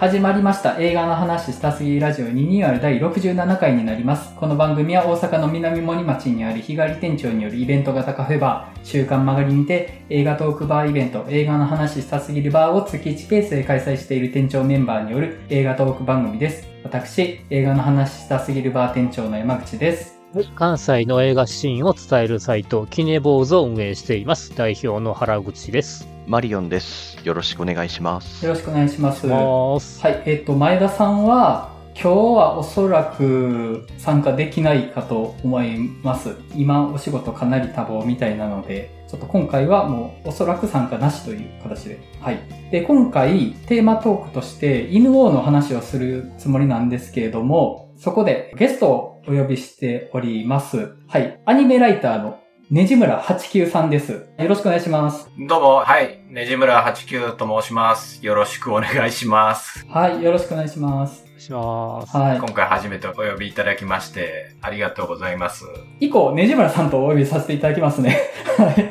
始まりました映画の話したすぎラジオリニューアル第67回になります。この番組は大阪の南森町にある日帰り店長によるイベント型カフェバー週刊曲がりにて映画トークバーイベント映画の話したすぎるバーを月1ペースで開催している店長メンバーによる映画トーク番組です。私映画の話したすぎるバー店長の山口です。関西の映画シーンを伝えるサイトキネボーズを運営しています。代表の原口です。マリオンです。よろしくお願いします。よろしくお願いします。はい、前田さんは今日はおそらく参加できないかと思います。今お仕事かなり多忙みたいなのでちょっと今回はもうおそらく参加なしという形で、はい。で、今回テーマトークとして犬王の話をするつもりなんですけれども、そこでゲストをお呼びしております。はい。アニメライターのねじむら89さんです。よろしくお願いします。どうも、はい。ねじむら89と申します。よろしくお願いします。はい。よろしくお願いします。はい、今回初めてお呼びいただきましてありがとうございます。以降ねじむらさんとお呼びさせていただきますね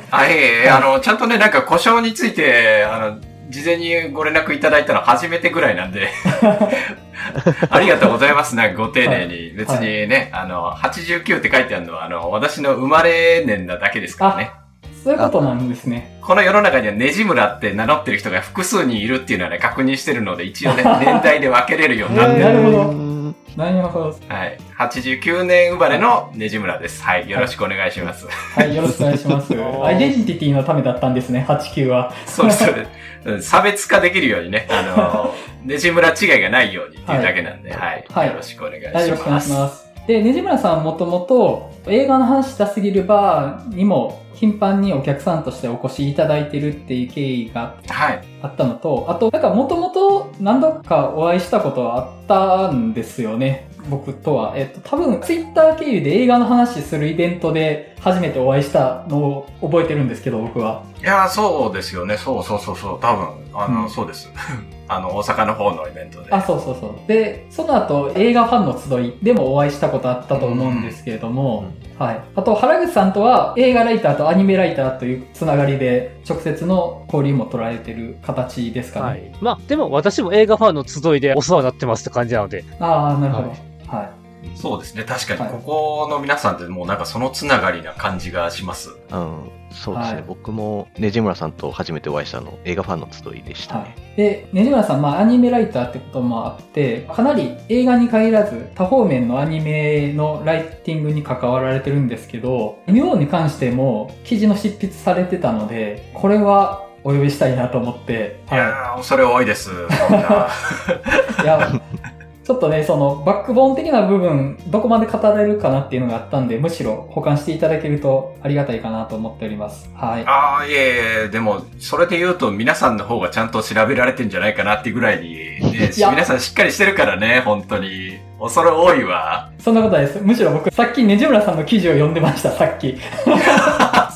はい、ちゃんとねなんか故障について事前にご連絡いただいたの初めてぐらいなんでありがとうございます。なんかご丁寧に、はい、別にね、はい、89って書いてあるのは私の生まれ年なだけですからね。そういうことなんですね。この世の中にはねじむらって名乗ってる人が複数にいるっていうのはね、確認してるので、一応ね、年代で分けれるようになってる。なるほど。なるほど。はい。89年生まれのねじむらです。はい。よろしくお願いします。はい、よろしくお願いします。アイデンティティのためだったんですね、89は。そうです、そうです。差別化できるようにね、ねじむら違いがないようにっていうだけなんで、はい。はい、よろしくお願いします。よろしくお願いします。で、ねじむらさんもともと映画の話したすぎるバーにも頻繁にお客さんとしてお越しいただいてるっていう経緯があったのと、はい、あとなんかもともと何度かお会いしたことはあったんですよね、僕とは。多分ツイッター経由で映画の話するイベントで初めてお会いしたのを覚えてるんですけど、僕は。いやー、そうですよね。そう、多分、うん、そうです。大阪の方のイベントで。あ、そう。で、その後、映画ファンの集いでもお会いしたことあったと思うんですけれども、うん、はい。あと、原口さんとは映画ライターとアニメライターというつながりで、直接の交流も取られてる形ですかね。はい。まあ、でも私も映画ファンの集いでお世話になってますって感じなので。ああ、なるほど。はい。はい、そうですね。確かに、ここの皆さんってもうなんかそのつながりな感じがします。うん。そうですね。はい、僕もねじむらさんと初めてお会いしたの、映画ファンの集いでしたね。はい、で、ねじむらさん、まあアニメライターってこともあって、かなり映画に限らず多方面のアニメのライティングに関わられてるんですけど、犬王に関しても記事の執筆されてたので、これはお呼びしたいなと思って。はい、いやー、恐れ多いです。そんな。いやちょっとね、そのバックボーン的な部分どこまで語れるかなっていうのがあったんで、むしろ保管していただけるとありがたいかなと思っております。はい。ああ、いえいえ、でもそれで言うと皆さんの方がちゃんと調べられてんじゃないかなっていうぐらいに、ね、皆さんしっかりしてるからね、本当に恐れ多いわ。そんなことないです。むしろ僕さっきねじむらさんの記事を読んでました、さっきあ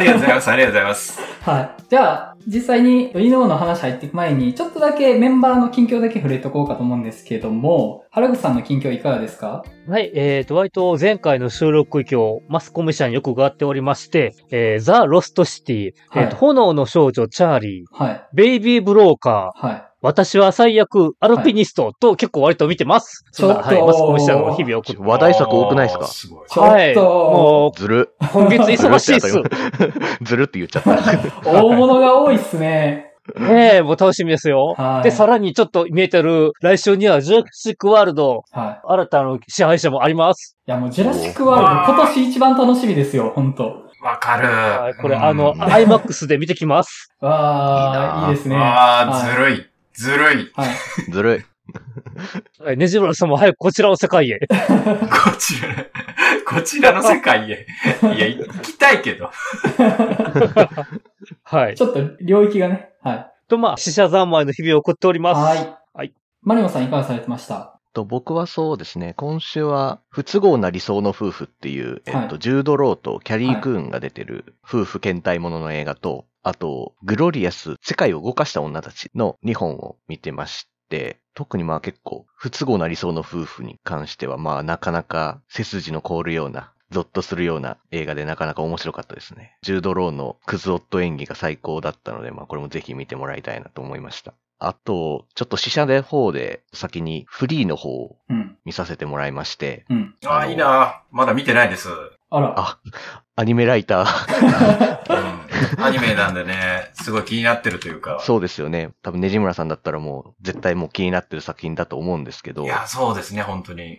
りがとうございます、ありがとうございます。はい。じゃあ実際に犬王の話入っていく前にちょっとだけメンバーの近況だけ触れとこうかと思うんですけれども、原口さんの近況いかがですか？はい、割と前回の収録以降マスコミ社によく伺っておりまして、ザ・ロストシティ、はい、炎の少女チャーリー、はい、ベイビー・ブローカー、はい、私は最悪アルピニストと結構割と見てます。はい、そんな、はい、マスコミ社の日々を送って話題作多くないですか？すごい。はい。もうずる。今月忙しいっす。ずるって言っちゃった。大物が多いっすね。ねえ、もう楽しみですよ。はい、で、さらにちょっと見えてる、来週にはジュラシックワールド、はい、新たな支配者もあります。いや、もうジュラシックワールド、今年一番楽しみですよ、ほんと。わかる。はい、これ、IMAX で見てきます。わー、いいですね。あー、ずるい。はい、ずるい。はい、ずるい。ねじむらさんも早くこちらの世界へ。こちらの世界へ。いや、行きたいけど。はい。ちょっと領域がね。はい。と、まあ、死者三昧の日々を送っております。はい。はい。マリオさんいかがされてました？僕はそうですね、今週は不都合な理想の夫婦っていう、ジュード・ローとキャリー・クーンが出てる夫婦倦怠ものの映画と、あとグロリアス世界を動かした女たちの2本を見てまして、特にまあ結構不都合な理想の夫婦に関してはまあなかなか背筋の凍るようなゾッとするような映画でなかなか面白かったですね。ジュード・ローのクズ夫演技が最高だったので、まあこれもぜひ見てもらいたいなと思いました。あと、ちょっと試写の方で先にフリーの方を見させてもらいまして。うんうん、あ、いいな。まだ見てないです。あら。あ、アニメライター。うん、アニメなんでね、すごい気になってるというか。そうですよね。多分ねじむらさんだったらもう絶対もう気になってる作品だと思うんですけど。いや、そうですね、本当に。うん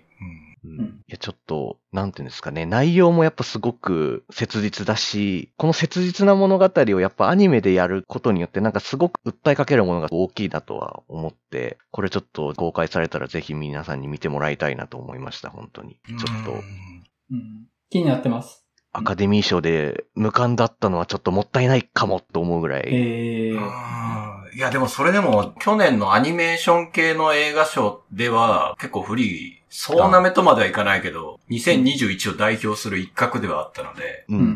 うん、いやちょっと、なんていうんですかね、内容もやっぱすごく切実だし、この切実な物語をやっぱアニメでやることによってなんかすごく訴えかけるものが大きいなとは思って、これちょっと公開されたらぜひ皆さんに見てもらいたいなと思いました、本当に。ちょっと。うん、気になってます。アカデミー賞で無冠だったのはちょっともったいないかもと思うぐらい。いやでもそれでも去年のアニメーション系の映画賞では結構フリー、そうなめとまではいかないけど、2021を代表する一角ではあったので、うんうんうんう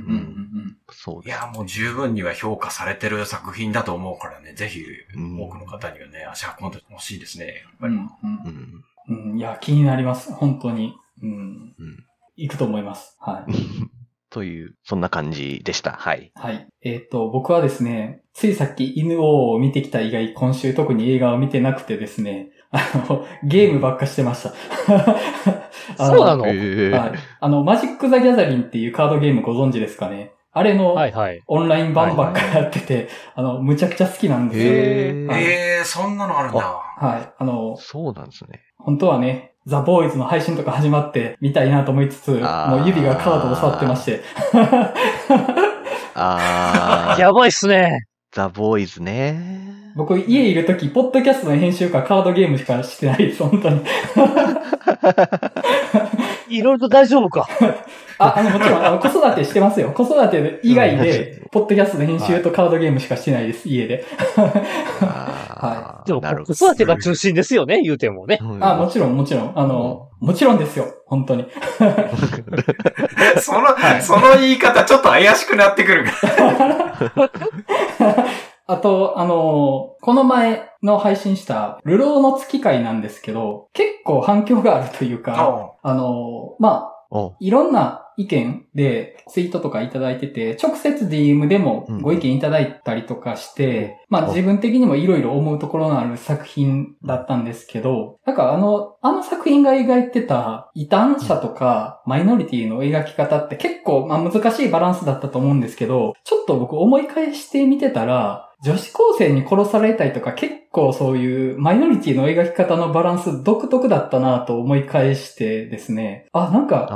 ん、そうです。いやもう十分には評価されてる作品だと思うからね、ぜひ多くの方にはね、足運んでほしいですね、やっぱり。うんうんうん、いや気になります、本当に。うんうん、行くと思います。はい。という、そんな感じでした。はい。はい。僕はですね、ついさっき犬王を見てきた以外、今週特に映画を見てなくてですね、ゲームばっかしてました。そうなの、はい、マジック・ザ・ギャザリンっていうカードゲームご存知ですかね。あれの、オンライン版ばっかやってて、はいはい、むちゃくちゃ好きなんですよ。そんなのあるんだ。はい。そうなんですね。本当はね、ザ・ボーイズの配信とか始まってみたいなと思いつつ、もう指がカードを触ってまして。やばいっすね。ザ・ボーイズね。僕、家いるとき、ポッドキャストの編集かカードゲームしかしてないです、本当に。いろいろと大丈夫か。もちろん、子育てしてますよ。子育て以外で、ポッドキャストの編集とカードゲームしかしてないです、家で。はい。でも、子育てが中心ですよね、言うてもね。もちろん、もちろん。もちろんですよ、本当に。その言い方、ちょっと怪しくなってくるから。あと、この前の配信した、流浪の月会なんですけど、結構反響があるというか、まあ、いろんな意見でツイートとかいただいてて、直接 DM でもご意見いただいたりとかして、うん、まあ自分的にもいろいろ思うところのある作品だったんですけど、なんかあの作品が描いてた異端者とかマイノリティの描き方って結構、まあ、難しいバランスだったと思うんですけど、ちょっと僕思い返してみてたら、女子高生に殺されたりとか結構そういうマイノリティの描き方のバランス独特だったなと思い返してですね。なんか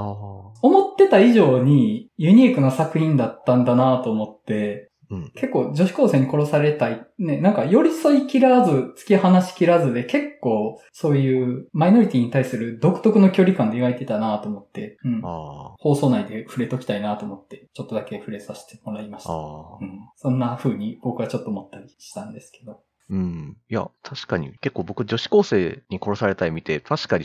思ってた以上にユニークな作品だったんだなと思って、うん、結構女子高生に殺されたいね、なんか寄り添い切らず突き放し切らずで結構そういうマイノリティに対する独特の距離感で描いてたなと思って、うん、放送内で触れときたいなと思ってちょっとだけ触れさせてもらいました。うん、そんな風に僕はちょっと思ったりしたんですけど。うん、いや確かに結構僕女子高生に殺されたい見て確かに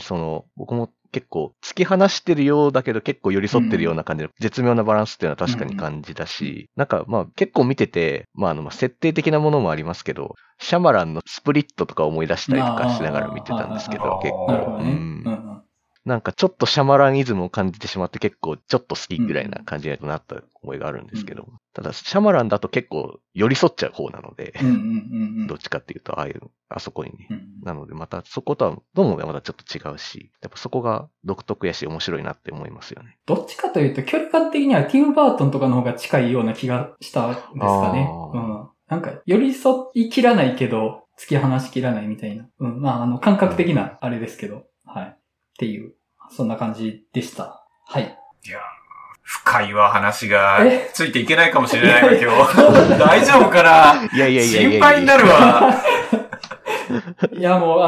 僕も結構突き放してるようだけど結構寄り添ってるような感じの絶妙なバランスっていうのは確かに感じだし、なんかまあ結構見てて、まあ設定的なものもありますけど、シャマランのスプリットとか思い出したりとかしながら見てたんですけど、結構、なんかちょっとシャマランイズムを感じてしまって結構ちょっと好きぐらいな感じになった思いがあるんですけど、ただシャマランだと結構寄り添っちゃう方なので、どっちかっていうとあそこにね、なのでまたそことはどうもまたちょっと違うし、やっぱそこが独特やし面白いなって思いますよね。どっちかというと距離感的にはティム・バートンとかの方が近いような気がしたんですかね。うん、なんか寄り添い切らないけど突き放し切らないみたいな、うん、まあ感覚的なあれですけど、はい。っていう、そんな感じでした。はい。いやー、深いわ、話が。ついていけないかもしれないわ、今日。大丈夫かな？いやいやいやいや。心配になるわ。いや、もう、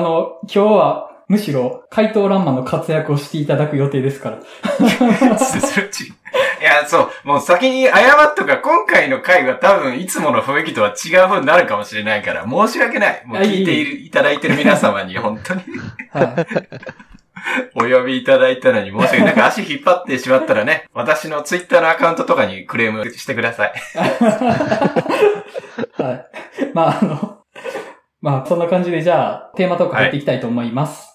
今日は、むしろ、怪盗乱魔の活躍をしていただく予定ですから。いや、そう、もう先に謝っとか、今回の回は多分いつもの雰囲気とは違う風になるかもしれないから、申し訳ない。もう聞いていただいてる皆様に、本当に。はいお呼びいただいたのに申し訳ない。なんか足引っ張ってしまったらね、私のツイッターのアカウントとかにクレームしてください。はい。まあ、そんな感じでじゃあ、テーマトーク入っていきたいと思います。はい